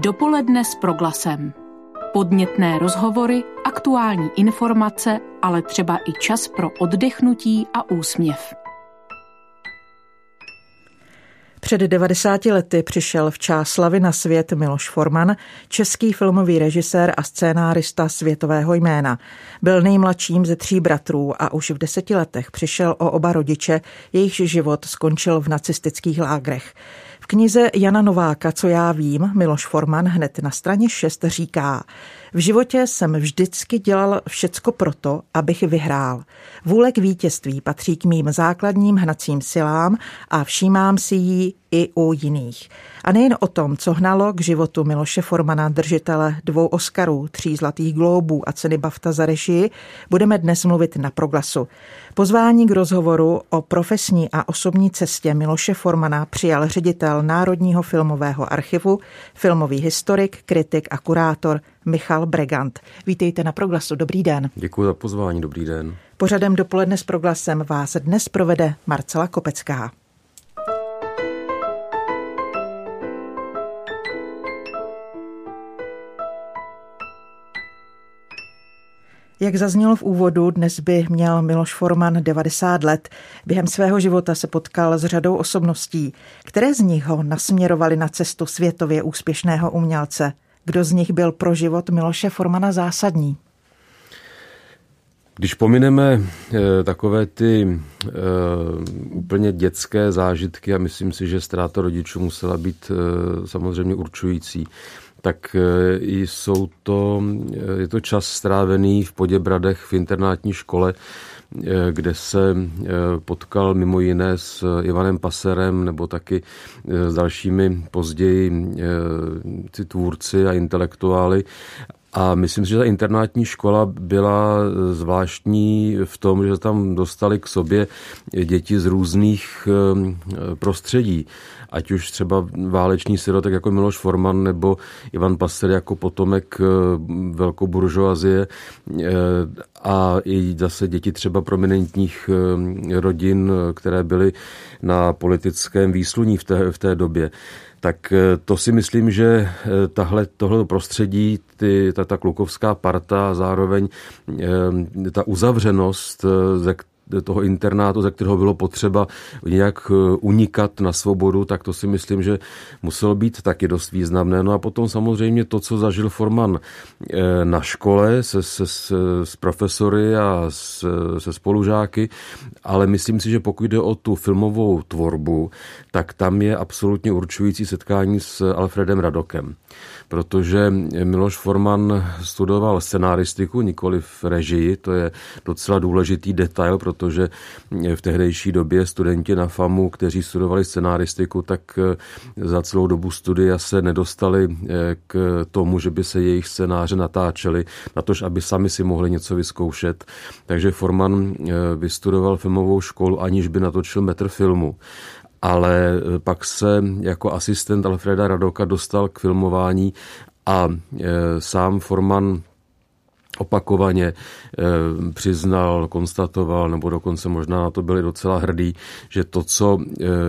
Dopoledne s Proglasem. Podnětné rozhovory, aktuální informace, ale třeba i čas pro oddechnutí a úsměv. Před 90 lety přišel v Čáslavy na svět Miloš Forman, český filmový režisér a scénárista světového jména. Byl nejmladším ze 3 bratrů a už v 10 letech přišel o oba rodiče, jejichž život skončil v nacistických lágrech. V knize Jana Nováka Co já vím, Miloš Forman hned na straně 6 říká: v životě jsem vždycky dělal všecko proto, abych vyhrál. Vůle k vítězství patří k mým základním hnacím silám a všímám si ji i u jiných. A nejen o tom, co hnalo k životu Miloše Formana, držitele 2 Oscarů, 3 Zlatých glóbů a ceny BAFTA za režii, budeme dnes mluvit na Proglasu. Pozvání k rozhovoru o profesní a osobní cestě Miloše Formana přijal ředitel Národního filmového archivu, filmový historik, kritik a kurátor Michal Bregant. Vítejte na Proglasu, dobrý den. Děkuji za pozvání, dobrý den. Pořadem Dopoledne s Proglasem vás dnes provede Marcela Kopecká. Jak zaznělo v úvodu, dnes by měl Miloš Forman 90 let. Během svého života se potkal s řadou osobností. Které z nich ho nasměrovaly na cestu světově úspěšného umělce? Kdo z nich byl pro život Miloše Formana zásadní? Když pomineme takové ty úplně dětské zážitky, a myslím si, že ztráta rodičů musela být samozřejmě určující, tak je to čas strávený v Poděbradech v internátní škole, kde se potkal mimo jiné s Ivanem Passerem nebo taky s dalšími později tvůrci a intelektuály. A myslím si, že ta internátní škola byla zvláštní v tom, že tam dostali k sobě děti z různých prostředí. Ať už třeba válečný sirotek jako Miloš Forman nebo Ivan Passer jako potomek velkoburžoazie a i zase děti třeba prominentních rodin, které byly na politickém výsluní v té době. Tak to si myslím, že tohle prostředí, ta klukovská parta a zároveň ta uzavřenost toho internátu, ze kterého bylo potřeba nějak unikat na svobodu, tak to si myslím, že muselo být taky dost významné. No a potom samozřejmě to, co zažil Forman na škole s profesory a se spolužáky, ale myslím si, že pokud jde o tu filmovou tvorbu, tak tam je absolutně určující setkání s Alfredem Radokem. Protože Miloš Forman studoval scenaristiku, nikoli v režii, to je docela důležitý detail, protože v tehdejší době studenti na FAMU, kteří studovali scenaristiku, tak za celou dobu studia se nedostali k tomu, že by se jejich scénáře natáčeli, natož aby sami si mohli něco vyzkoušet. Takže Forman vystudoval filmovou školu, aniž by natočil metr filmu. Ale pak se jako asistent Alfreda Radoka dostal k filmování a sám Forman opakovaně přiznal, konstatoval, nebo dokonce možná na to byli docela hrdý, že to, co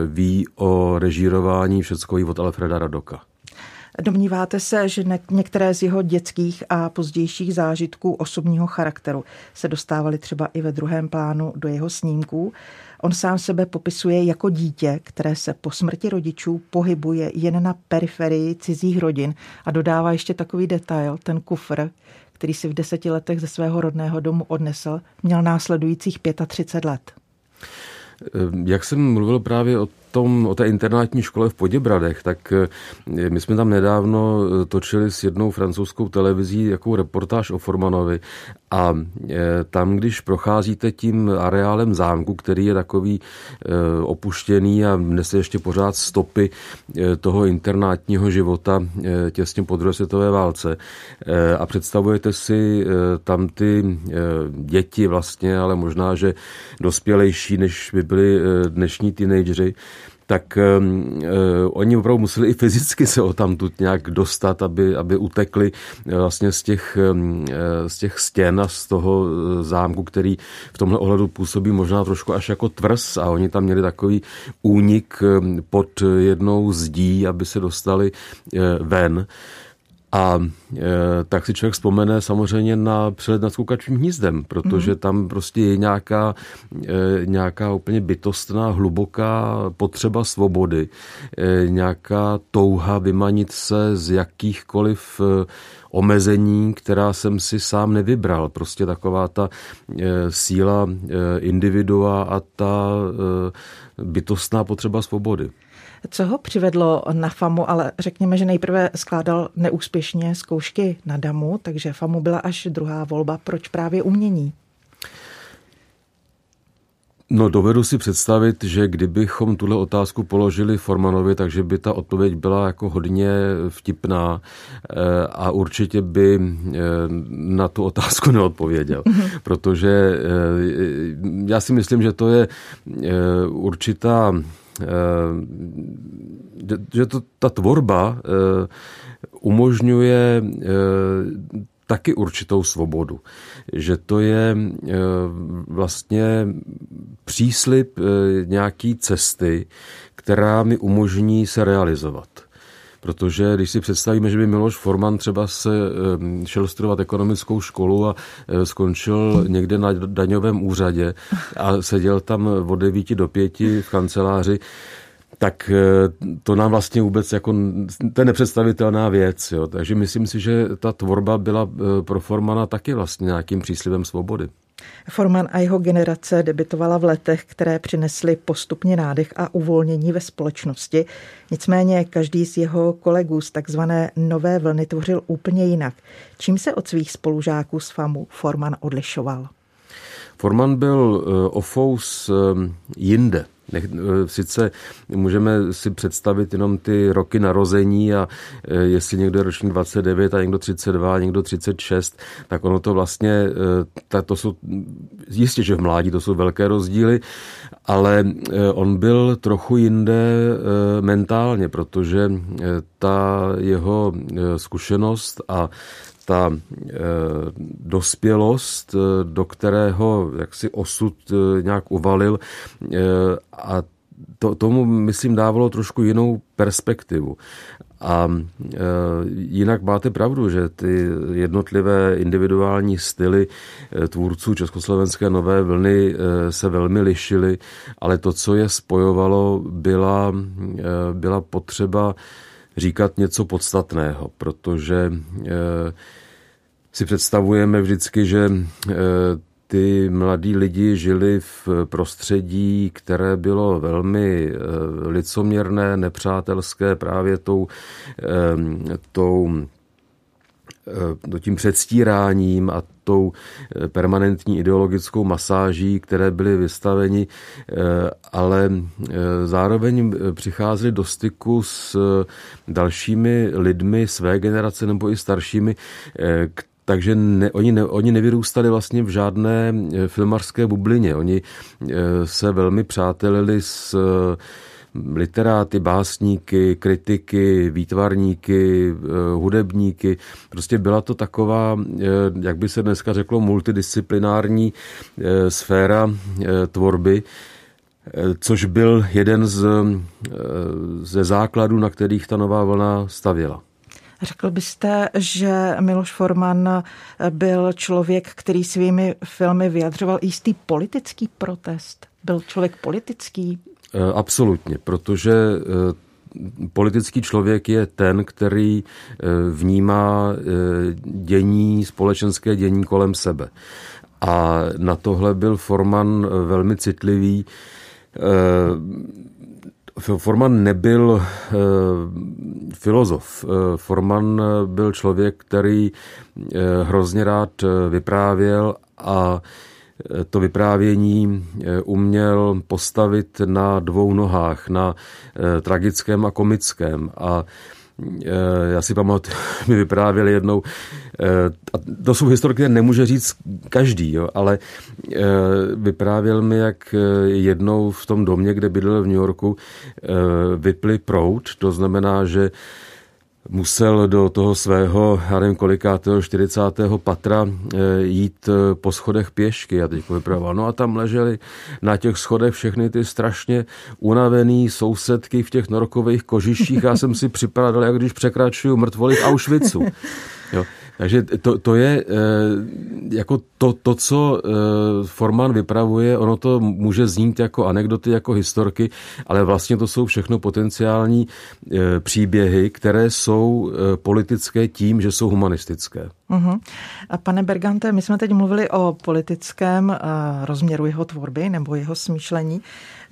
ví o režírování, všecko jí od Alfreda Radoka. Domníváte se, že některé z jeho dětských a pozdějších zážitků osobního charakteru se dostávaly třeba i ve druhém plánu do jeho snímků? On sám sebe popisuje jako dítě, které se po smrti rodičů pohybuje jen na periferii cizích rodin, a dodává ještě takový detail, ten kufr, který si v 10 letech ze svého rodného domu odnesl, měl následujících 35 let. Jak jsem mluvil právě o té internátní škole v Poděbradech, tak my jsme tam nedávno točili s jednou francouzskou televizí jakou reportáž o Formanovi a tam, když procházíte tím areálem zámku, který je takový opuštěný a nese ještě pořád stopy toho internátního života těsně po druhé světové válce a představujete si tam ty děti vlastně, ale možná, že dospělejší, než by byli dnešní teenageři, tak oni opravdu museli i fyzicky se odtamtud nějak dostat, aby utekli vlastně z těch stěn a z toho zámku, který v tomhle ohledu působí možná trošku až jako tvrz, a oni tam měli takový únik pod jednou zdí, aby se dostali ven. A tak si člověk vzpomene samozřejmě na Přelet nad kukačím hnízdem, protože tam prostě je nějaká úplně bytostná, hluboká potřeba svobody, nějaká touha vymanit se z jakýchkoliv omezení, která jsem si sám nevybral. Prostě taková ta síla individua a ta bytostná potřeba svobody. Co ho přivedlo na FAMU, ale řekněme, že nejprve skládal neúspěšně zkoušky na DAMU, takže FAMU byla až druhá volba. Proč právě umění? No, dovedu si představit, že kdybychom tuhle otázku položili Formanovi, takže by ta odpověď byla jako hodně vtipná a určitě by na tu otázku neodpověděl. Protože já si myslím, že to je určitá... že to, ta tvorba umožňuje taky určitou svobodu. Že to je vlastně příslib nějaký cesty, která mi umožní se realizovat. Protože když si představíme, že by Miloš Forman třeba se šel studovat ekonomickou školu a skončil někde na daňovém úřadě a seděl tam od 9 do 5 v kanceláři, tak to nám vlastně vůbec jako, to je nepředstavitelná věc. Jo. Takže myslím si, že ta tvorba byla pro Formana taky vlastně nějakým příslibem svobody. Forman a jeho generace debutovala v letech, které přinesly postupně nádech a uvolnění ve společnosti. Nicméně každý z jeho kolegů z takzvané nové vlny tvořil úplně jinak. Čím se od svých spolužáků z FAMU Forman odlišoval? Forman byl ofous jinde. Sice můžeme si představit jenom ty roky narození a jestli někdo je ročník 29 a někdo 32 a někdo 36, tak ono to vlastně, to jsou, jistě, že v mládí to jsou velké rozdíly, ale on byl trochu jinde mentálně, protože ta jeho zkušenost a ta dospělost, do kterého jaksi osud nějak uvalil, a tomu, myslím, dávalo trošku jinou perspektivu. A jinak máte pravdu, že ty jednotlivé individuální styly tvůrců československé nové vlny se velmi lišily, ale to, co je spojovalo, byla potřeba říkat něco podstatného, protože si představujeme vždycky, že ty mladí lidi žili v prostředí, které bylo velmi licoměrné, nepřátelské právě tím předstíráním a tou permanentní ideologickou masáží, které byly vystaveni, ale zároveň přicházeli do styku s dalšími lidmi své generace nebo i staršími, takže oni nevyrůstali vlastně v žádné filmařské bublině. Oni se velmi přátelili s literáty, básníky, kritiky, výtvarníky, hudebníky. Prostě byla to taková, jak by se dneska řeklo, multidisciplinární sféra tvorby, což byl jeden ze základů, na kterých ta nová vlna stavěla. Řekl byste, že Miloš Forman byl člověk, který svými filmy vyjadřoval jistý politický protest? Byl člověk politický? Absolutně, protože politický člověk je ten, který vnímá dění, společenské dění kolem sebe. A na tohle byl Forman velmi citlivý. Forman nebyl filozof. Forman byl člověk, který hrozně rád vyprávěl a to vyprávění uměl postavit na dvou nohách, na tragickém a komickém. A já si pamatuju, mi vyprávěli jednou, a to jsou historie, které nemůže říct každý, jo, ale vyprávěl mi, jak jednou v tom domě, kde bydlel v New Yorku, vypli proud, to znamená, že musel do toho svého, já nevím kolikátého, 40. patra jít po schodech pěšky. A teď vypravoval, no a tam leželi na těch schodech všechny ty strašně unavený sousedky v těch norkových kožiších. Já jsem si připadal, jak když překračuju mrtvoly v Auschwitzu. Jo. Takže to je jako to, co Forman vypravuje, ono to může znít jako anekdoty, jako historky, ale vlastně to jsou všechno potenciální příběhy, které jsou politické tím, že jsou humanistické. Uhum. A pane Bergante, my jsme teď mluvili o politickém rozměru jeho tvorby nebo jeho smýšlení.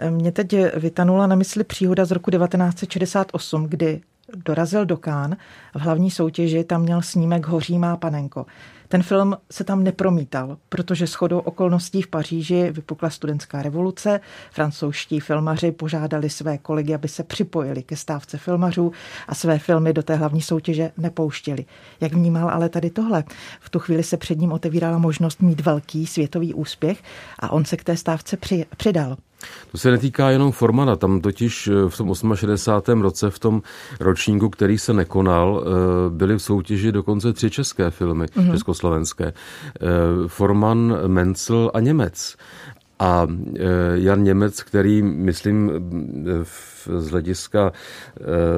Mě teď vytanula na mysli příhoda z roku 1968, kdy dorazil do Cannes, v hlavní soutěži tam měl snímek Hoří, má panenko. Ten film se tam nepromítal, protože shodou okolností v Paříži vypukla studentská revoluce, francouzští filmaři požádali své kolegy, aby se připojili ke stávce filmařů a své filmy do té hlavní soutěže nepouštěli. Jak vnímal ale tady tohle? V tu chvíli se před ním otevírala možnost mít velký světový úspěch a on se k té stávce přidal. To se netýká jenom Formana, tam totiž v tom 68. roce, v tom ročníku, který se nekonal, byly v soutěži dokonce 3 české filmy, československé. Forman, Menzel a Němec. A Jan Němec, který, myslím, z hlediska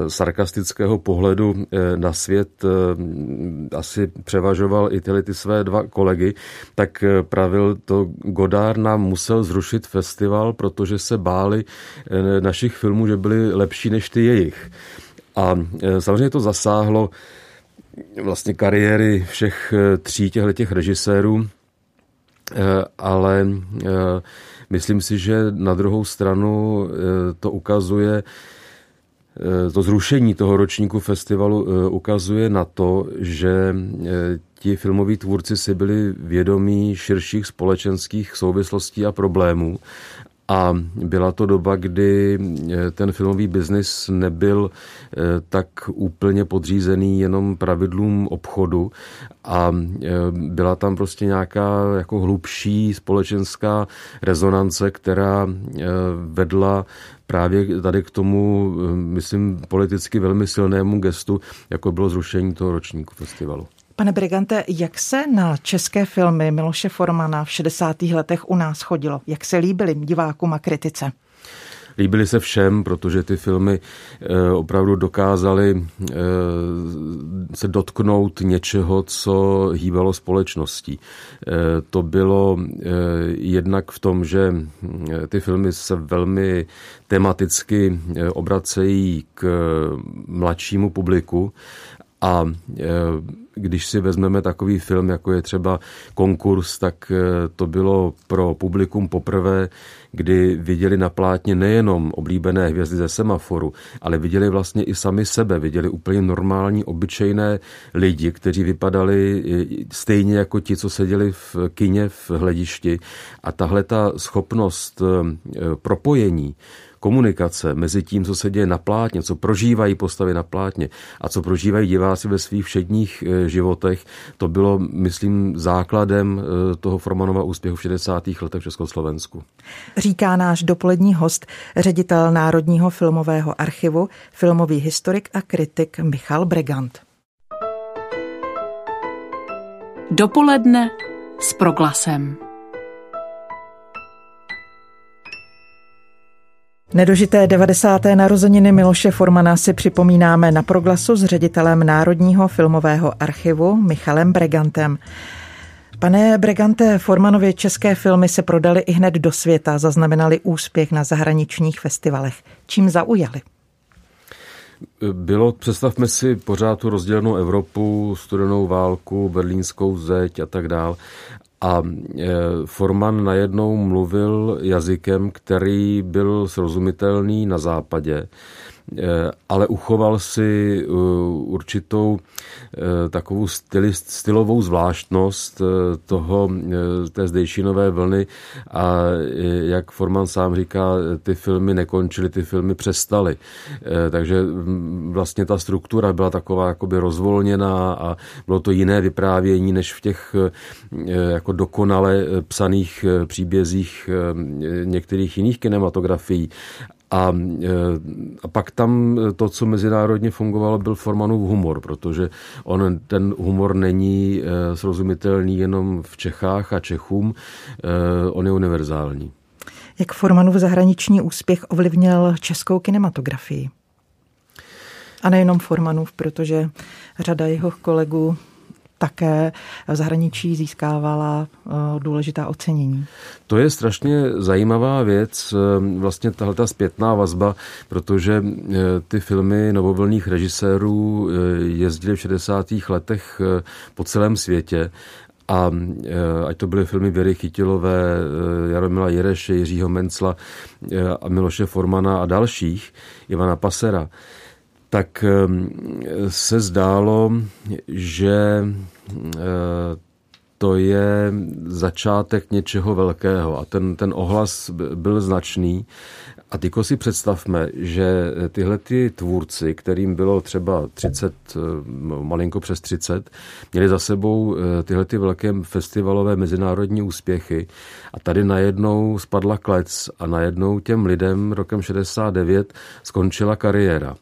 sarkastického pohledu na svět asi převažoval i tyhle ty své 2 kolegy, tak pravil to, Godard nám musel zrušit festival, protože se báli našich filmů, že byly lepší než ty jejich. A samozřejmě to zasáhlo vlastně kariéry všech 3 těchto režisérů, ale myslím si, že na druhou stranu to ukazuje, to zrušení toho ročníku festivalu ukazuje na to, že ti filmoví tvůrci si byli vědomí širších společenských souvislostí a problémů. A byla to doba, kdy ten filmový biznis nebyl tak úplně podřízený jenom pravidlům obchodu a byla tam prostě nějaká jako hlubší společenská rezonance, která vedla právě tady k tomu, myslím, politicky velmi silnému gestu, jako bylo zrušení toho ročníku festivalu. Pane Bregante, jak se na české filmy Miloše Formana v 60. letech u nás chodilo? Jak se líbily divákům a kritice? Líbily se všem, protože ty filmy opravdu dokázaly se dotknout něčeho, co hýbalo společností. To bylo jednak v tom, že ty filmy se velmi tematicky obracejí k mladšímu publiku a když si vezmeme takový film, jako je třeba Konkurs, tak to bylo pro publikum poprvé, kdy viděli na plátně nejenom oblíbené hvězdy ze semaforu, ale viděli vlastně i sami sebe, viděli úplně normální, obyčejné lidi, kteří vypadali stejně jako ti, co seděli v kině, v hledišti. A tahle ta schopnost propojení, komunikace mezi tím, co se děje na plátně, co prožívají postavy na plátně a co prožívají diváci ve svých všedních životech, to bylo, myslím, základem toho Formanova úspěchu v 60. letech v Československu. Říká náš dopolední host, ředitel Národního filmového archivu, filmový historik a kritik Michal Bregant. Dopoledne s Proglasem. Nedožité 90. narozeniny Miloše Formana si připomínáme na Proglasu s ředitelem Národního filmového archivu Michalem Bregantem. Pane Bregante, Formanově české filmy se prodaly i hned do světa, zaznamenaly úspěch na zahraničních festivalech. Čím zaujaly? Představme si pořád tu rozdělenou Evropu, studenou válku, berlínskou zeď a tak dále. A Forman najednou mluvil jazykem, který byl srozumitelný na západě ale uchoval si určitou takovou stylovou zvláštnost té zdejší nové vlny, a jak Forman sám říká, ty filmy nekončily, ty filmy přestaly. Takže vlastně ta struktura byla taková jakoby rozvolněná a bylo to jiné vyprávění než v těch jako dokonale psaných příbězích některých jiných kinematografií. A pak tam to, co mezinárodně fungovalo, byl Formanův humor, protože on ten humor není srozumitelný jenom v Čechách a Čechům, on je univerzální. Jak Formanův zahraniční úspěch ovlivnil českou kinematografii? A nejenom Formanův, protože řada jeho kolegů také v zahraničí získávala důležitá ocenění. To je strašně zajímavá věc, vlastně tahleta zpětná vazba, protože ty filmy novovlnných režisérů jezdily v 60. letech po celém světě. A ať to byly filmy Věry Chytilové, Jaromila Jireše, Jiřího Mencla a Miloše Formana a dalších, Ivana Passera, tak se zdálo, že to je začátek něčeho velkého a ten ohlas byl značný. A tyko si představme, že tyhle ty tvůrci, kterým bylo třeba 30, malinko přes 30, měli za sebou tyhle ty velké festivalové mezinárodní úspěchy a tady najednou spadla klec a najednou těm lidem rokem 69 skončila kariéra.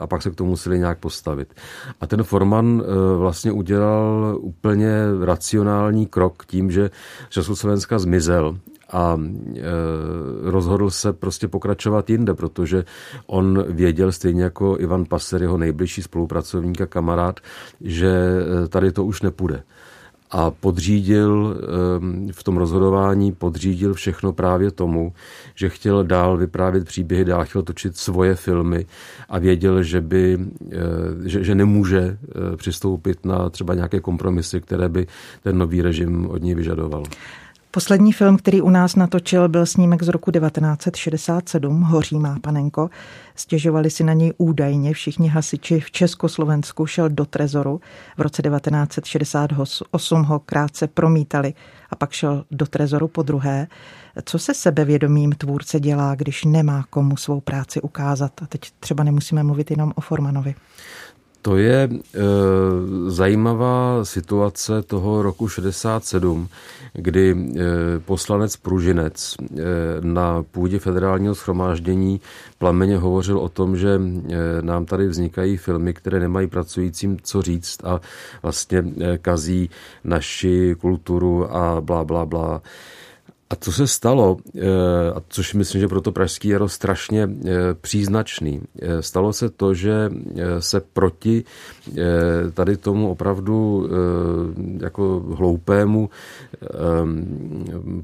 A pak se k tomu museli nějak postavit. A ten Forman vlastně udělal úplně racionální krok tím, že z Československa zmizel a rozhodl se prostě pokračovat jinde, protože on věděl, stejně jako Ivan Passer, jeho nejbližší spolupracovník a kamarád, že tady to už nepůjde. A podřídil v tom rozhodování, podřídil všechno právě tomu, že chtěl dál vyprávět příběhy, dál chtěl točit svoje filmy a věděl, že nemůže přistoupit na třeba nějaké kompromisy, které by ten nový režim od něj vyžadoval. Poslední film, který u nás natočil, byl snímek z roku 1967, Hoří, má panenko. Stěžovali si na něj údajně všichni hasiči v Československu, šel do trezoru. V roce 1968 ho krátce promítali a pak šel do trezoru podruhé. Co se sebevědomým tvůrce dělá, když nemá komu svou práci ukázat? A teď třeba nemusíme mluvit jenom o Formanovi. To je zajímavá situace toho roku 67, kdy poslanec Pružinec na půdě federálního shromáždění plameně hovořil o tom, že nám tady vznikají filmy, které nemají pracujícím co říct a vlastně kazí naši kulturu a blá, blá, blá. A co se stalo, a což myslím, že pro to pražský jaro strašně příznačný, stalo se to, že se proti tady tomu opravdu jako hloupému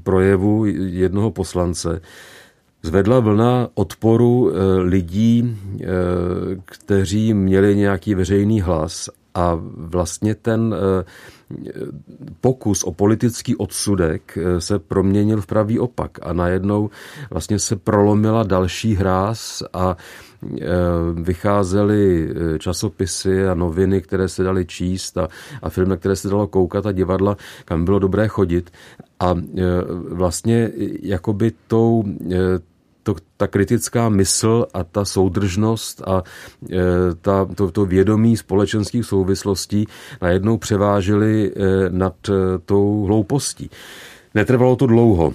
projevu jednoho poslance zvedla vlna odporu lidí, kteří měli nějaký veřejný hlas. A vlastně ten pokus o politický odsudek se proměnil v pravý opak a najednou vlastně se prolomila další hráz a vycházely časopisy a noviny, které se daly číst a filmy, na které se dalo koukat a divadla, kam bylo dobré chodit. A vlastně jakoby ta kritická mysl a ta soudržnost a to vědomí společenských souvislostí najednou převážily nad tou hloupostí. Netrvalo to dlouho,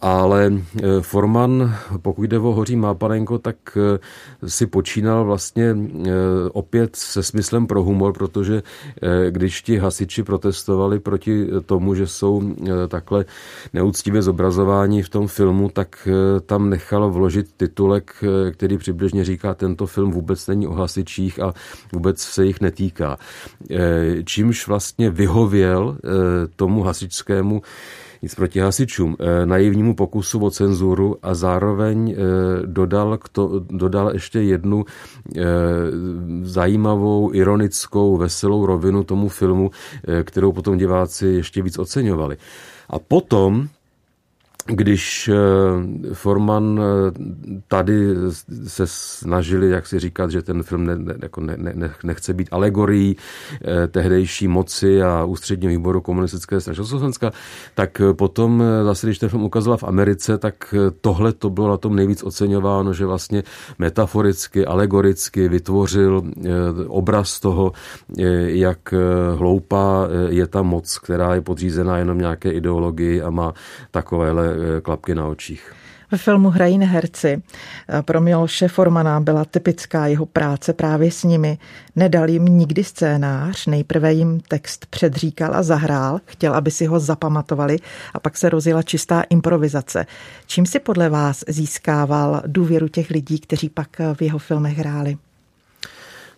ale Forman, pokud jde o Hoří, má panenko, tak si počínal vlastně opět se smyslem pro humor, protože když ti hasiči protestovali proti tomu, že jsou takhle neúctivě zobrazováni v tom filmu, tak tam nechal vložit titulek, který přibližně říká, tento film vůbec není o hasičích a vůbec se jich netýká. Čímž vlastně vyhověl tomu hasičskému nic proti hasičům, naivnímu pokusu o cenzuru a zároveň dodal ještě jednu zajímavou, ironickou, veselou rovinu tomu filmu, kterou potom diváci ještě víc oceňovali. A potom když Forman tady se snažili, jak si říkat, že ten film nechce být alegorií tehdejší moci a ústředního výboru komunistické strany Československa, tak potom zase, když ten film ukazoval v Americe, tak tohle to bylo na tom nejvíc oceňováno, že vlastně metaforicky, alegoricky vytvořil obraz toho, jak hloupá je ta moc, která je podřízená jenom nějaké ideologii a má takovéhle klapky na očích. Ve filmu hrají neherci. Pro Miloše Formana byla typická jeho práce právě s nimi. Nedal jim nikdy scénář, nejprve jim text předříkal a zahrál, chtěl, aby si ho zapamatovali, a pak se rozjela čistá improvizace. Čím si podle vás získával důvěru těch lidí, kteří pak v jeho filmech hráli?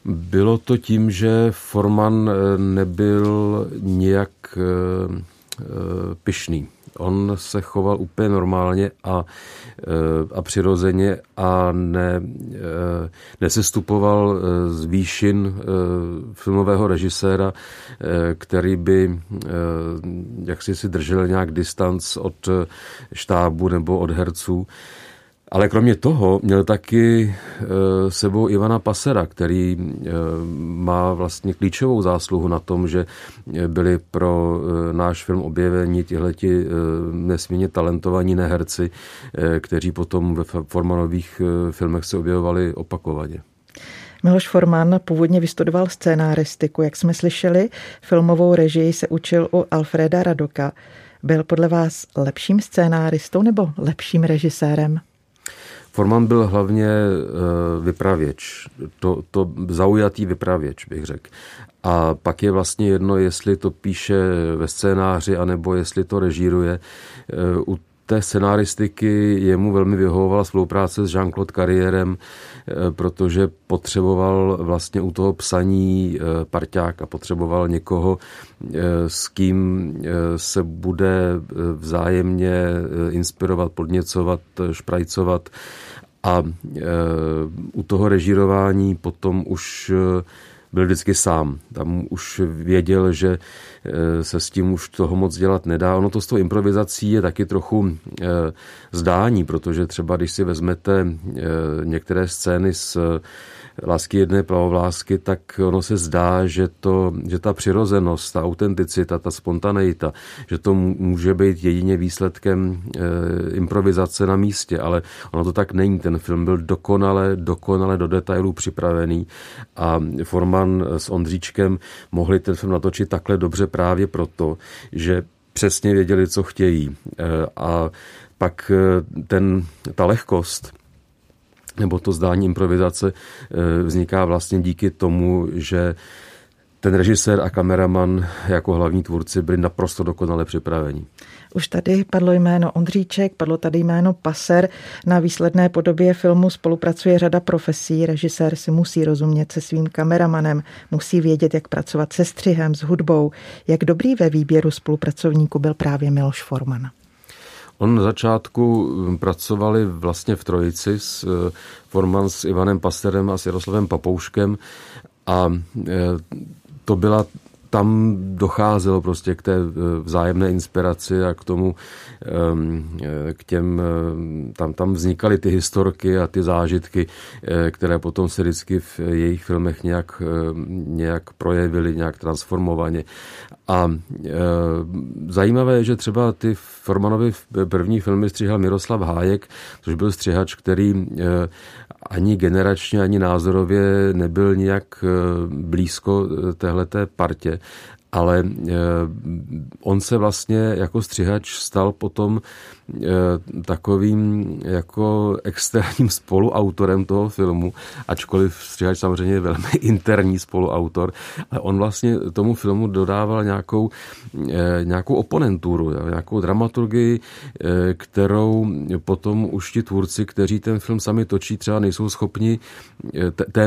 Bylo to tím, že Forman nebyl nijak pyšný. On se choval úplně normálně a přirozeně a nesestupoval z výšin filmového režiséra, který by jaksi si držel nějak distanc od štábu nebo od herců. Ale kromě toho měl taky sebou Ivana Passera, který má vlastně klíčovou zásluhu na tom, že byli pro náš film objeveni tihleti nesmírně talentovaní neherci, kteří potom ve Formanových filmech se objevovali opakovaně. Miloš Forman původně vystudoval scénáristiku, jak jsme slyšeli, filmovou režii se učil u Alfreda Radoka. Byl podle vás lepším scénáristou nebo lepším režisérem? Forman byl hlavně vypravěč, to zaujatý vypravěč, bych řekl. A pak je vlastně jedno, jestli to píše ve scénáři, anebo jestli to režíruje. U té scenaristiky jemu velmi vyhovovala spolupráce s Jean-Claude Carrièrem, protože potřeboval vlastně u toho psaní parťák a potřeboval někoho, s kým se bude vzájemně inspirovat, podněcovat, šprajcovat. A u toho režírování potom už byl vždycky sám. Tam už věděl, že se s tím už toho moc dělat nedá. Ono to s tou improvizací je taky trochu zdání, protože třeba když si vezmete některé scény z Lásky jedné plavovlásky, tak ono se zdá, že ta přirozenost, ta autenticita, ta spontaneita, že to může být jedině výsledkem improvizace na místě, ale ono to tak není. Ten film byl dokonale do detailů připravený a Forman s Ondříčkem mohli ten film natočit takhle dobře právě proto, že přesně věděli, co chtějí. A pak ta lehkost nebo to zdání improvizace vzniká vlastně díky tomu, že ten režisér a kameraman jako hlavní tvůrci byli naprosto dokonale připraveni. Už tady padlo jméno Ondříček, padlo tady jméno Passer. Na výsledné podobě filmu spolupracuje řada profesí. Režisér si musí rozumět se svým kameramanem, musí vědět, jak pracovat se střihem, s hudbou. Jak dobrý ve výběru spolupracovníků byl právě Miloš Forman? On na začátku pracovali vlastně v trojici s Forman, s Ivanem Passerem a s Jaroslavem Papouškem a to byla, tam docházelo prostě k té vzájemné inspiraci a k tomu, k těm, tam vznikaly ty historky a ty zážitky, které potom se vždycky v jejich filmech nějak projevily, nějak transformovaně. A zajímavé je, že třeba ty Formanovy první filmy stříhal Miroslav Hájek, což byl střihač, který ani generačně, ani názorově nebyl nějak blízko téhleté partě, ale on se vlastně jako střihač stal potom takovým jako externím spoluautorem toho filmu, ačkoliv střihač samozřejmě je velmi interní spoluautor, ale on vlastně tomu filmu dodával nějakou oponenturu, nějakou dramaturgii, kterou potom už ti tvůrci, kteří ten film sami točí, třeba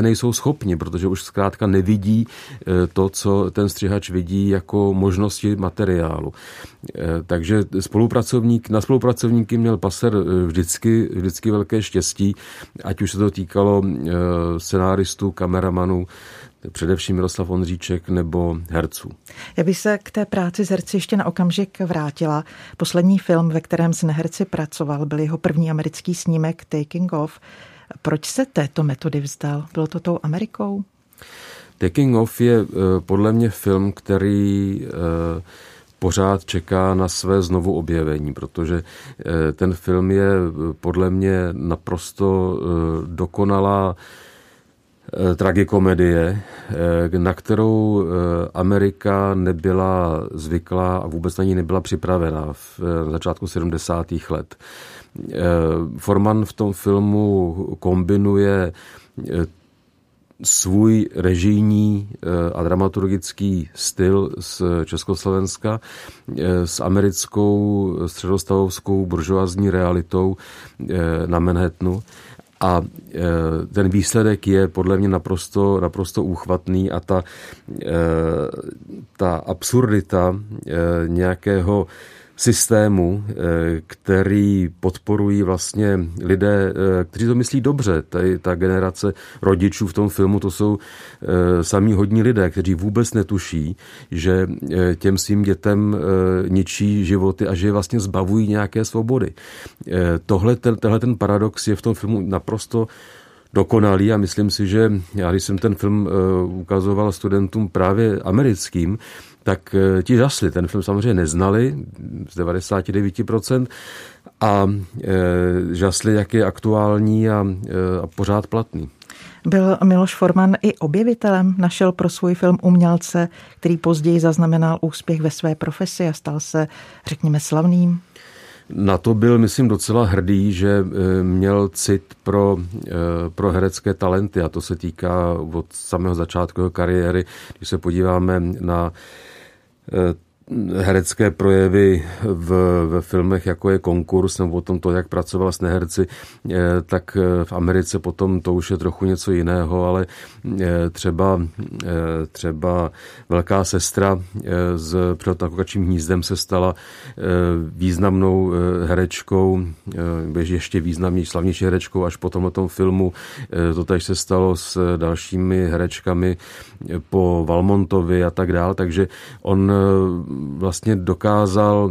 nejsou schopni, protože už zkrátka nevidí to, co ten střihač vidí, vidí jako možnosti materiálu. Takže na spolupracovníky měl Passer vždycky velké štěstí, ať už se to týkalo scenáristů, kameramanů, především Miroslav Ondříček nebo herců. Já bych se k té práci s herci ještě na okamžik vrátila. Poslední film, ve kterém s neherci pracoval, byl jeho první americký snímek Taking Off. Proč se této metody vzdal? Bylo to tou Amerikou? Taking Off je podle mě film, který pořád čeká na své znovu objevení, protože ten film je podle mě naprosto dokonalá tragikomedie, na kterou Amerika nebyla zvyklá a vůbec na ní nebyla připravená v začátku 70. let. Forman v tom filmu kombinuje svůj režijní a dramaturgický styl z Československa s americkou středostavovskou buržoazní realitou na Manhattanu. A ten výsledek je podle mě naprosto úchvatný a ta absurdita nějakého systému, který podporují vlastně lidé, kteří to myslí dobře. Ta generace rodičů v tom filmu, to jsou samí hodní lidé, kteří vůbec netuší, že těm svým dětem ničí životy a že vlastně zbavují nějaké svobody. Tenhle ten paradox je v tom filmu naprosto dokonalý a myslím si, že já, když jsem ten film ukazoval studentům právě americkým, tak ti žasli. Ten film samozřejmě neznali z 99% a žasli, jak je aktuální a pořád platný. Byl Miloš Forman i objevitelem, našel pro svůj film umělce, který později zaznamenal úspěch ve své profesi a stal se, řekněme, slavným. Na to byl, myslím, docela hrdý, že měl cit pro herecké talenty a to se týká od samého začátku jeho kariéry. Když se podíváme na herecké projevy ve filmech, jako je Konkurs, nebo o tom to, jak pracoval s neherci, tak v Americe potom to už je trochu něco jiného, ale třeba Velká sestra z Přelet nad kukačím hnízdem se stala významnou herečkou, ještě významnější, slavnější herečkou až po tomhletom filmu. To tady se stalo s dalšími herečkami po Valmontovi a tak dál, takže on vlastně dokázal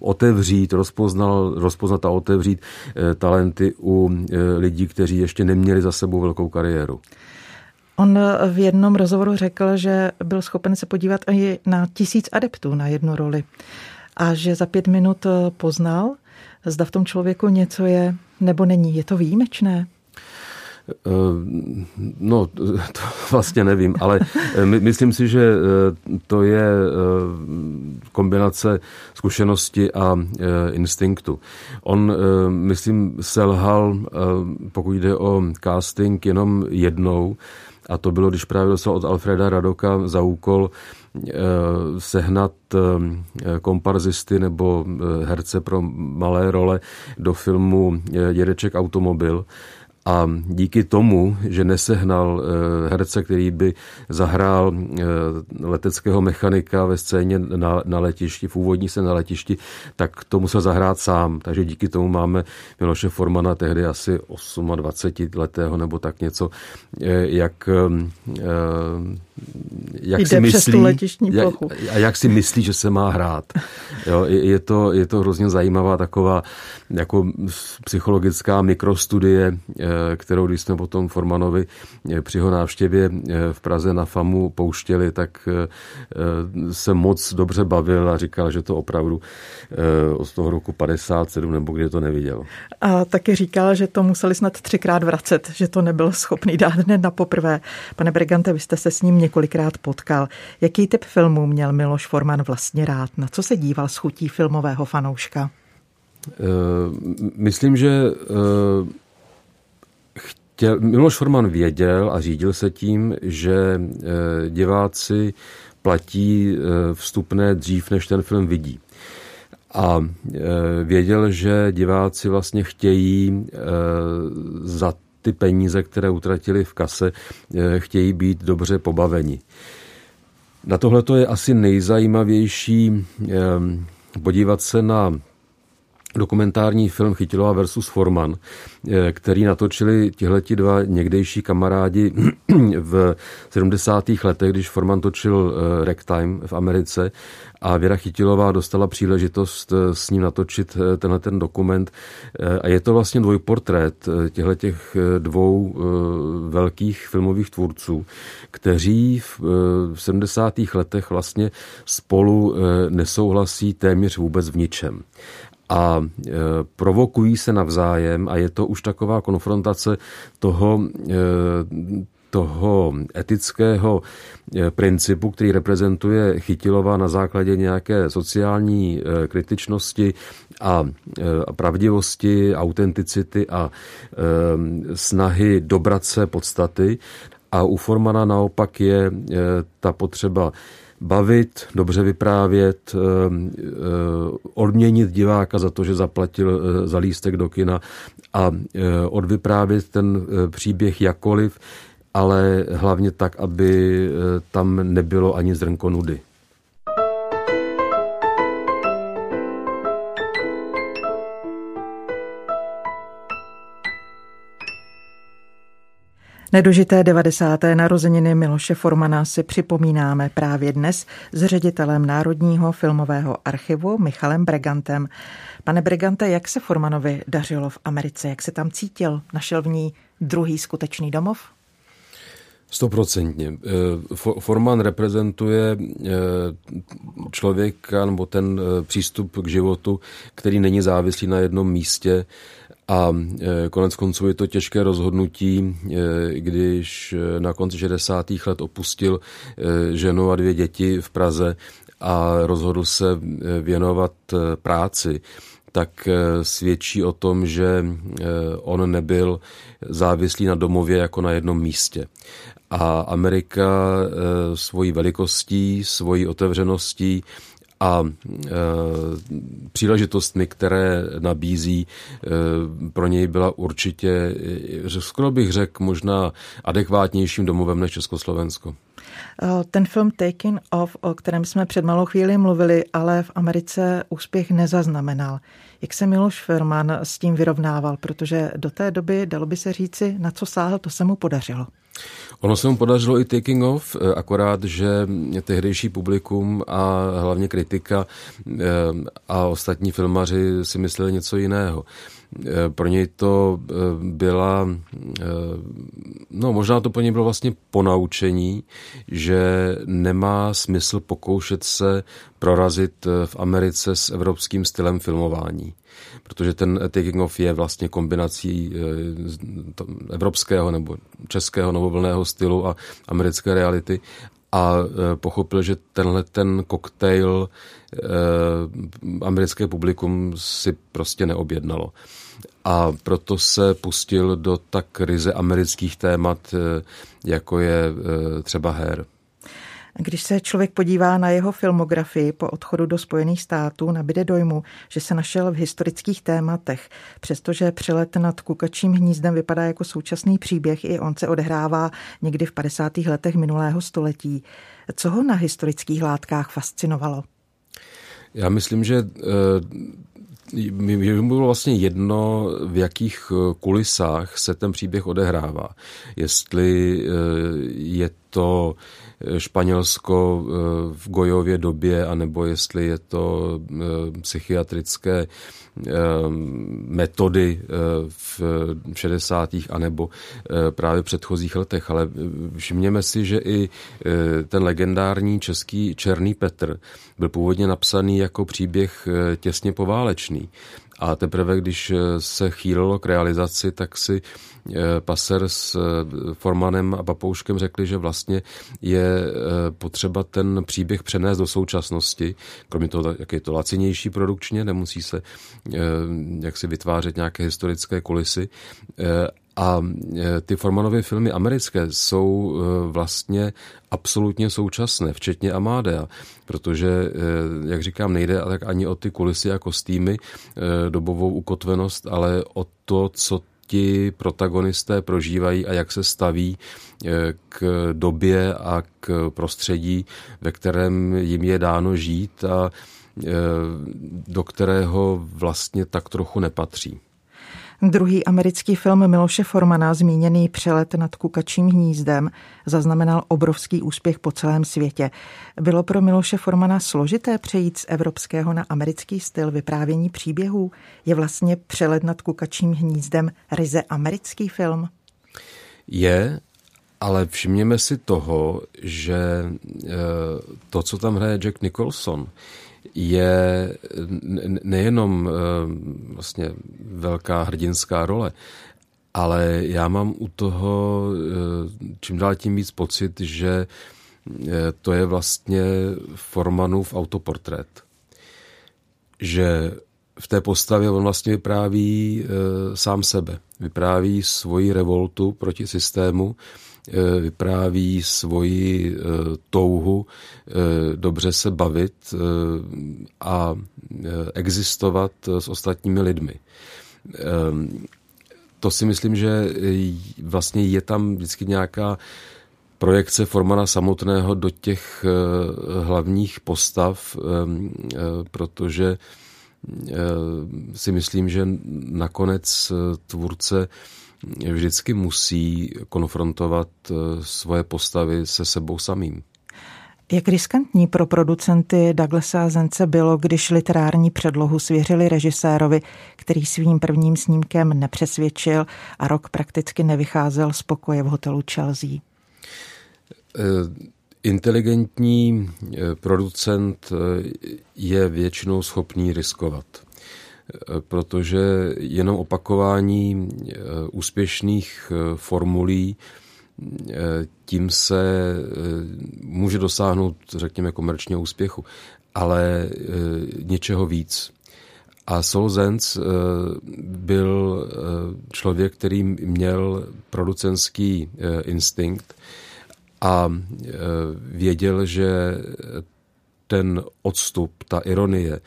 otevřít, rozpoznat a otevřít talenty u lidí, kteří ještě neměli za sebou velkou kariéru. On v jednom rozhovoru řekl, že byl schopen se podívat i na 1000 adeptů na jednu roli a že za 5 minut poznal, zda v tom člověku něco je nebo není. Je to výjimečné? No, to vlastně nevím, ale myslím si, že to je kombinace zkušenosti a instinktu. On, myslím, selhal, pokud jde o casting, jenom jednou, a to bylo, když právě dostal od Alfreda Radoka za úkol sehnat komparzisty nebo herce pro malé role do filmu Dědeček automobil. A díky tomu, že nesehnal herce, který by zahrál leteckého mechanika ve scéně na letišti, v úvodní scéně na letišti, tak to musel zahrát sám. Takže díky tomu máme Miloše Formana, tehdy asi 28letého nebo tak něco, jak si myslí, jak si myslí, že se má hrát. Jo, je to hrozně zajímavá taková jako psychologická mikrostudie, kterou, když jsme potom Formanovi při jeho návštěvě v Praze na FAMU pouštěli, tak se moc dobře bavil a říkal, že to opravdu od toho roku 57 nebo kdy to neviděl. A taky říkal, že to museli snad 3krát vracet, že to nebyl schopný dát hned na poprvé. Pane Bregante, vy jste se s ním několikrát potkal. Jaký typ filmů měl Miloš Forman vlastně rád? Na co se díval s chutí filmového fanouška? Myslím, že Miloš Forman věděl a řídil se tím, že diváci platí vstupné dřív, než ten film vidí. A věděl, že diváci vlastně chtějí za ty peníze, které utratili v kase, chtějí být dobře pobaveni. Na tohle to je asi nejzajímavější podívat se na dokumentární film Chytilová versus Forman, který natočili tihleti dva někdejší kamarádi v 70. letech, když Forman točil Ragtime v Americe a Věra Chytilová dostala příležitost s ním natočit tenhle ten dokument. A je to vlastně dvojportrét těchto dvou velkých filmových tvůrců, kteří v 70. letech vlastně spolu nesouhlasí téměř vůbec v ničem. A provokují se navzájem a je to už taková konfrontace toho etického principu, který reprezentuje Chytilová na základě nějaké sociální kritičnosti a pravdivosti, autenticity a snahy dobrat se podstaty. A u Formana naopak je ta potřeba bavit, dobře vyprávět, odměnit diváka za to, že zaplatil za lístek do kina a odvyprávět ten příběh jakoliv, ale hlavně tak, aby tam nebylo ani zrnko nudy. Nedožité 90. narozeniny Miloše Formana si připomínáme právě dnes s ředitelem Národního filmového archivu Michalem Bregantem. Pane Bregante, jak se Formanovi dařilo v Americe? Jak se tam cítil? Našel v ní druhý skutečný domov? 100%. Forman reprezentuje člověka nebo ten přístup k životu, který není závislý na jednom místě. A konec konců je to těžké rozhodnutí, když na konci 60. let opustil ženu a dvě děti v Praze a rozhodl se věnovat práci, tak svědčí o tom, že on nebyl závislý na domově jako na jednom místě. A Amerika svojí velikostí, svojí otevřeností a příležitostmi, které nabízí, pro něj byla určitě, skoro bych řekl, možná adekvátnějším domovem než Československo. Ten film Taking Off, o kterém jsme před malou chvíli mluvili, ale v Americe úspěch nezaznamenal. Jak se Miloš Forman s tím vyrovnával? Protože do té doby, dalo by se říci, na co sáhl, to se mu podařilo. Ono se mu podařilo i Taking Off, akorát, že tehdejší publikum a hlavně kritika a ostatní filmaři si mysleli něco jiného. Pro něj to byla, no možná to pro něj bylo vlastně ponaučení, že nemá smysl pokoušet se prorazit v Americe s evropským stylem filmování. Protože ten Taking Off je vlastně kombinací evropského nebo českého novovlnného stylu a americké reality a pochopil, že tenhle ten koktejl americké publikum si prostě neobjednalo. A proto se pustil do tak ryze amerických témat, jako je třeba hair. Když se člověk podívá na jeho filmografii po odchodu do Spojených států, nabyde dojmu, že se našel v historických tématech. Přestože Přelet nad kukačím hnízdem vypadá jako současný příběh, i on se odehrává někdy v 50. letech minulého století. Co ho na historických látkách fascinovalo? Já myslím, že mi bylo vlastně jedno, v jakých kulisách se ten příběh odehrává. Jestli je to Španělsko v Goyově době, anebo jestli je to psychiatrické metody v 60. anebo právě v předchozích letech. Ale všimněme si, že i ten legendární český Černý Petr byl původně napsaný jako příběh těsně poválečný. A teprve, když se chýlilo k realizaci, tak si Passer s Formanem a Papouškem řekli, že vlastně je potřeba ten příběh přenést do současnosti. Kromě toho, jak je to lacinější produkčně, nemusí se jaksi vytvářet nějaké historické kulisy. A ty Formanovy filmy americké jsou vlastně absolutně současné, včetně Amadea, protože, jak říkám, nejde tak ani o ty kulisy a kostýmy, dobovou ukotvenost, ale o to, co ti protagonisté prožívají a jak se staví k době a k prostředí, ve kterém jim je dáno žít a do kterého vlastně tak trochu nepatří. Druhý americký film Miloše Formana, zmíněný Přelet nad kukačím hnízdem, zaznamenal obrovský úspěch po celém světě. Bylo pro Miloše Formana složité přejít z evropského na americký styl vyprávění příběhů? Je vlastně Přelet nad kukačím hnízdem ryze americký film? Je, ale všimněme si toho, že to, co tam hraje Jack Nicholson, je nejenom vlastně velká hrdinská role, ale já mám u toho čím dál tím víc pocit, že to je vlastně Formanův autoportrét. Že v té postavě on vlastně vypráví sám sebe, vypráví svoji revoltu proti systému, vypráví svoji touhu dobře se bavit a existovat s ostatními lidmi. To si myslím, že vlastně je tam vždycky nějaká projekce Formana samotného do těch hlavních postav, protože si myslím, že nakonec tvůrce vždycky musí konfrontovat svoje postavy se sebou samým. Jak riskantní pro producenty Douglasa a Zence bylo, když literární předlohu svěřili režisérovi, který svým prvním snímkem nepřesvědčil a rok prakticky nevycházel z pokoje v hotelu Chelsea? Inteligentní producent je většinou schopný riskovat, protože jenom opakování úspěšných formulí, tím se může dosáhnout, řekněme, komerčního úspěchu, ale něčeho víc. A Saul Zenz byl člověk, který měl producentský instinkt a věděl, že ten odstup, ta ironie,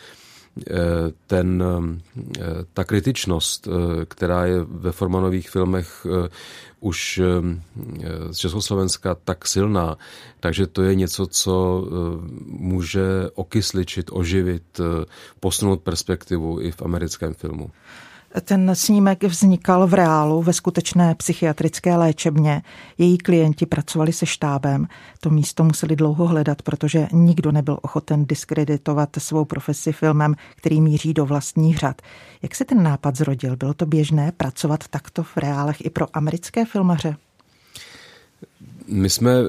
ta kritičnost, která je ve Formanových filmech už z Československa tak silná, takže to je něco, co může okysličit, oživit, posunout perspektivu i v americkém filmu. Ten snímek vznikal v reálu, ve skutečné psychiatrické léčebně. Její klienti pracovali se štábem. To místo museli dlouho hledat, protože nikdo nebyl ochoten diskreditovat svou profesi filmem, který míří do vlastních řad. Jak se ten nápad zrodil? Bylo to běžné pracovat takto v reálech i pro americké filmaře? My jsme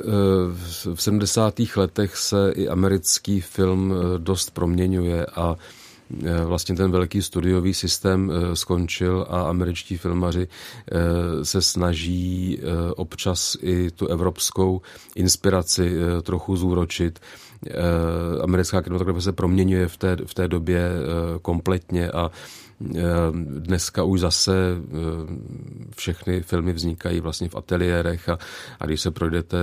v 70. letech se i americký film dost proměňuje a vlastně ten velký studiový systém skončil a američtí filmaři se snaží občas i tu evropskou inspiraci trochu zúročit. Americká kinematografie se proměňuje v té době kompletně a dneska už zase všechny filmy vznikají vlastně v ateliérech a když se projdete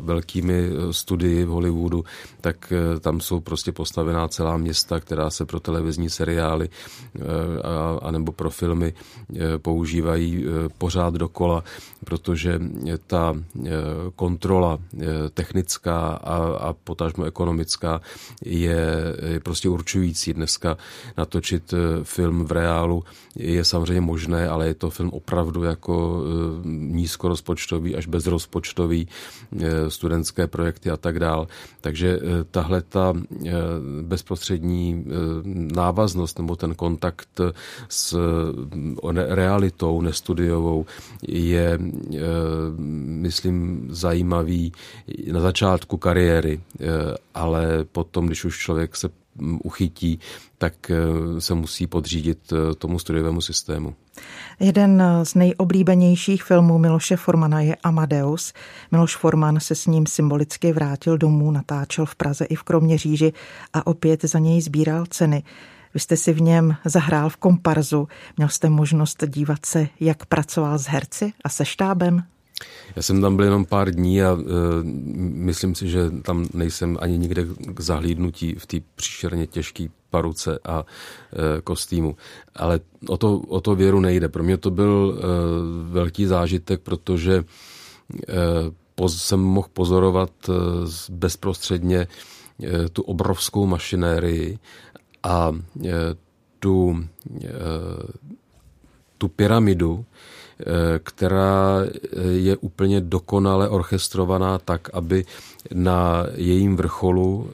velkými studii v Hollywoodu, tak tam jsou prostě postavená celá města, která se pro televizní seriály anebo pro filmy používají pořád dokola, protože ta kontrola technická a potažmo ekonomická je prostě určující. Dneska natočit film v reálu je samozřejmě možné, ale je to film opravdu jako nízkorozpočtový až bezrozpočtový, studentské projekty a tak dál. Takže tahle ta bezprostřední návaznost nebo ten kontakt s realitou nestudiovou je, myslím, zajímavý na začátku kariéry, ale potom, když už člověk se uchytí, tak se musí podřídit tomu studiovému systému. Jeden z nejoblíbenějších filmů Miloše Formana je Amadeus. Miloš Forman se s ním symbolicky vrátil domů, natáčel v Praze i v Kroměříži a opět za něj sbíral ceny. Vy jste si v něm zahrál v komparzu. Měl jste možnost dívat se, jak pracoval s herci a se štábem? Já jsem tam byl jenom pár dní a myslím si, že tam nejsem ani nikde k zahlídnutí v té příšerně těžké paruce a kostýmu. Ale o to Věru nejde. Pro mě to byl velký zážitek, protože jsem mohl pozorovat bezprostředně tu obrovskou mašinérii a tu pyramidu, která je úplně dokonale orchestrovaná tak, aby na jejím vrcholu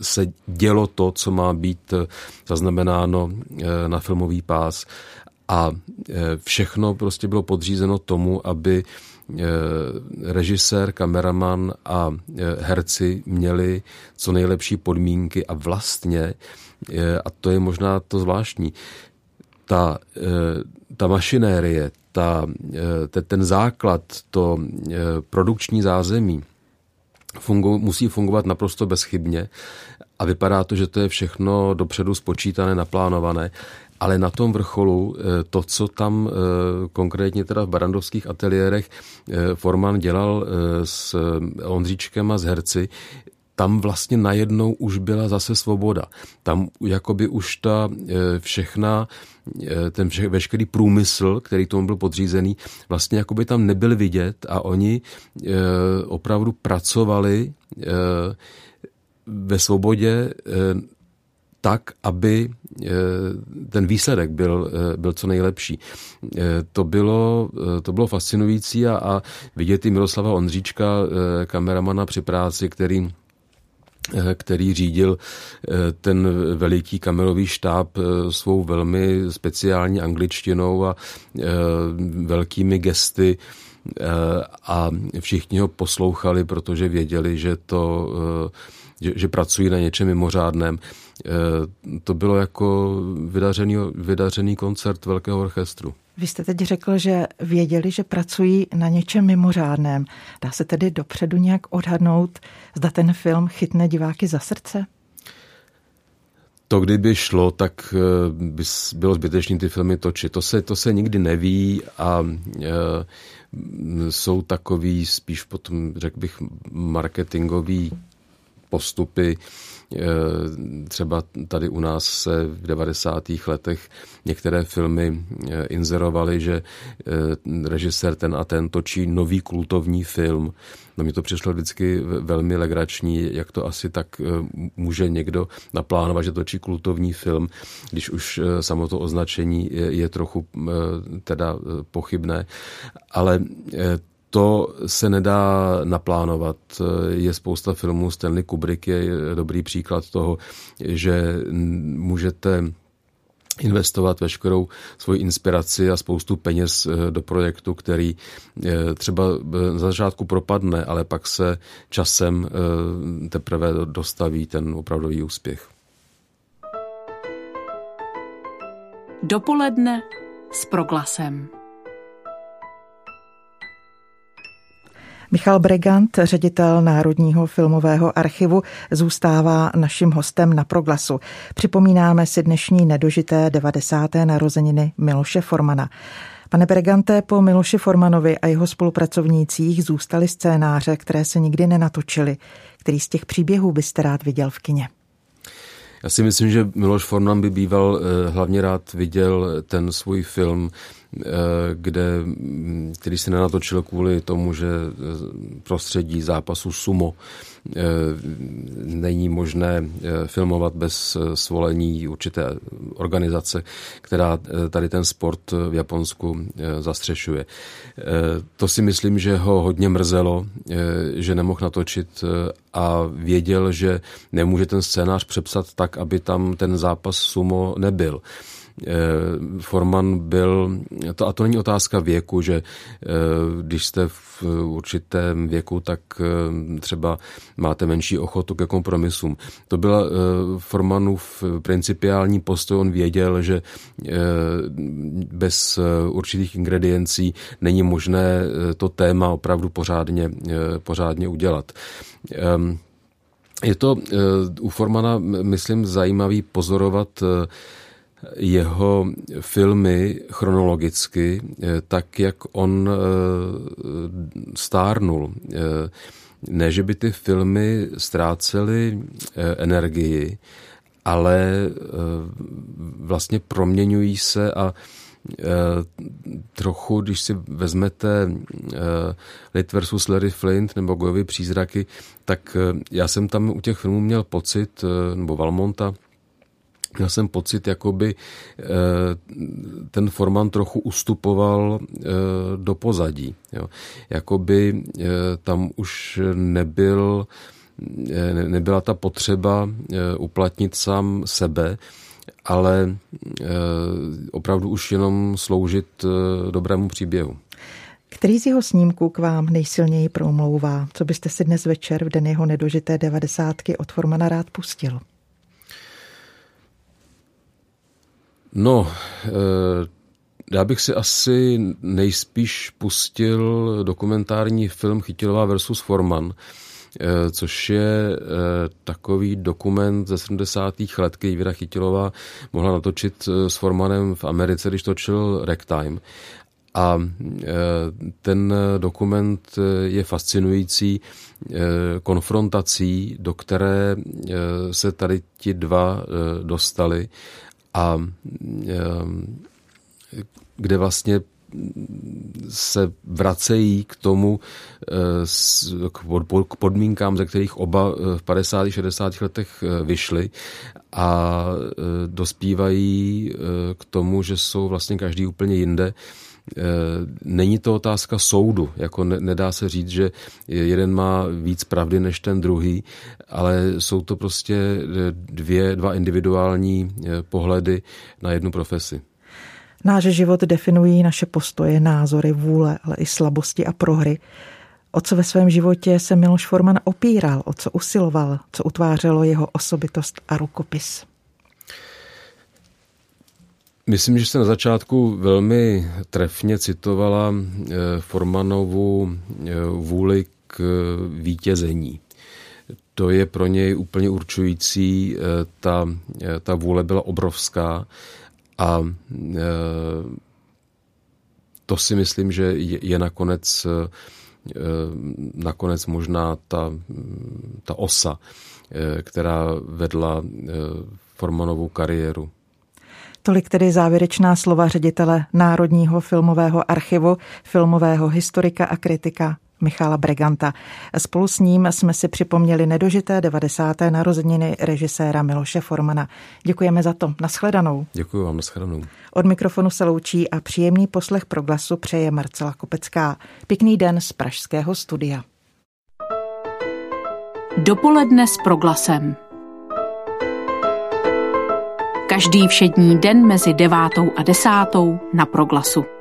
se dělo to, co má být zaznamenáno na filmový pás. A všechno prostě bylo podřízeno tomu, aby režisér, kameraman a herci měli co nejlepší podmínky a vlastně, a to je možná to zvláštní, ta mašinérie, ten základ, to produkční zázemí musí fungovat naprosto bezchybně a vypadá to, že to je všechno dopředu spočítané, naplánované, ale na tom vrcholu to, co tam konkrétně teda v barandovských ateliérech Forman dělal s Ondříčkem a s herci, tam vlastně najednou už byla zase svoboda. Tam jakoby už veškerý průmysl, který tomu byl podřízený, vlastně jakoby tam nebyl vidět a oni opravdu pracovali ve svobodě tak, aby ten výsledek byl co nejlepší. To bylo fascinující a vidět i Miroslava Ondříčka, kameramana při práci, který řídil ten veliký kamerový štáb svou velmi speciální angličtinou a velkými gesty a všichni ho poslouchali, protože věděli, že pracují na něčem mimořádném. To bylo jako vydařený koncert velkého orchestru. Vy jste teď řekl, že věděli, že pracují na něčem mimořádném. Dá se tedy dopředu nějak odhadnout, zda ten film chytne diváky za srdce? To, kdyby šlo, tak by bylo zbytečné ty filmy točit. To se nikdy neví a jsou takový spíš potom, řekl bych, marketingový postupy. Třeba tady u nás se v 90. letech některé filmy inzerovaly, že režisér ten a ten točí nový kultovní film. No mně to přišlo vždycky velmi legrační, jak to asi tak může někdo naplánovat, že točí kultovní film, když už samo to označení je trochu teda pochybné. Ale to se nedá naplánovat. Je spousta filmů, Stanley Kubrick je dobrý příklad toho, že můžete investovat veškerou svoji inspiraci a spoustu peněz do projektu, který třeba za začátku propadne, ale pak se časem teprve dostaví ten opravdový úspěch. Dopoledne s Proglasem. Michal Bregant, ředitel Národního filmového archivu, zůstává naším hostem na Proglasu. Připomínáme si dnešní nedožité 90. narozeniny Miloše Formana. Pane Bregante, po Miloši Formanovi a jeho spolupracovnících zůstaly scénáře, které se nikdy nenatočily. Který z těch příběhů byste rád viděl v kině? Já si myslím, že Miloš Forman by býval hlavně rád viděl ten svůj film, který se nenatočil kvůli tomu, že prostředí zápasu sumo není možné filmovat bez svolení určité organizace, která tady ten sport v Japonsku zastřešuje. To si myslím, že ho hodně mrzelo, že nemohl natočit a věděl, že nemůže ten scénář přepsat tak, aby tam ten zápas sumo nebyl. Forman byl, a to není otázka věku, že když jste v určitém věku, tak třeba máte menší ochotu ke kompromisům. To byl Formanův principiální postoj, on věděl, že bez určitých ingrediencí není možné to téma opravdu pořádně udělat. Je to u Formana, myslím, zajímavý pozorovat jeho filmy chronologicky, tak jak on stárnul. Ne, že by ty filmy ztrácely energii, ale vlastně proměňují se a trochu, když si vezmete Lid versus Larry Flint nebo Goyovy přízraky, tak já jsem tam u těch filmů měl pocit, nebo Valmonta, měl jsem pocit, jakoby ten Forman trochu ustupoval do pozadí. Jo. Jakoby tam už nebyla ta potřeba uplatnit sám sebe, ale opravdu už jenom sloužit dobrému příběhu. Který z jeho snímků k vám nejsilněji promlouvá? Co byste si dnes večer v den jeho nedožité 90. od Formana rád pustil? No, já bych si asi nejspíš pustil dokumentární film Chytilová versus Forman, což je takový dokument ze 70. let, kdy Věra Chytilová mohla natočit s Formanem v Americe, když točil Ragtime. A ten dokument je fascinující konfrontací, do které se tady ti dva dostali a kde vlastně se vracejí k tomu, k podmínkám, ze kterých oba v 50. a 60. letech vyšli a dospívají k tomu, že jsou vlastně každý úplně jinde. Není to otázka soudu, jako nedá se říct, že jeden má víc pravdy než ten druhý, ale jsou to prostě dva individuální pohledy na jednu profesi. Náš život definují naše postoje, názory, vůle, ale i slabosti a prohry. O co ve svém životě se Miloš Forman opíral, o co usiloval, co utvářelo jeho osobitost a rukopis? Myslím, že se na začátku velmi trefně citovala Formanovu vůli k vítězení. To je pro něj úplně určující, ta vůle byla obrovská. A to si myslím, že je nakonec možná ta osa, která vedla Formanovu kariéru. Tolik tedy závěrečná slova ředitele Národního filmového archivu, filmového historika a kritika Michala Breganta. Spolu s ním jsme si připomněli nedožité 90. narozeniny režiséra Miloše Formana. Děkujeme za to. Nashledanou. Děkuji vám, nashledanou. Od mikrofonu se loučí a příjemný poslech Proglasu přeje Marcela Kopecká. Pěkný den z pražského studia. Dopoledne s Proglasem. Každý všední den mezi 9. a 10. na Proglasu.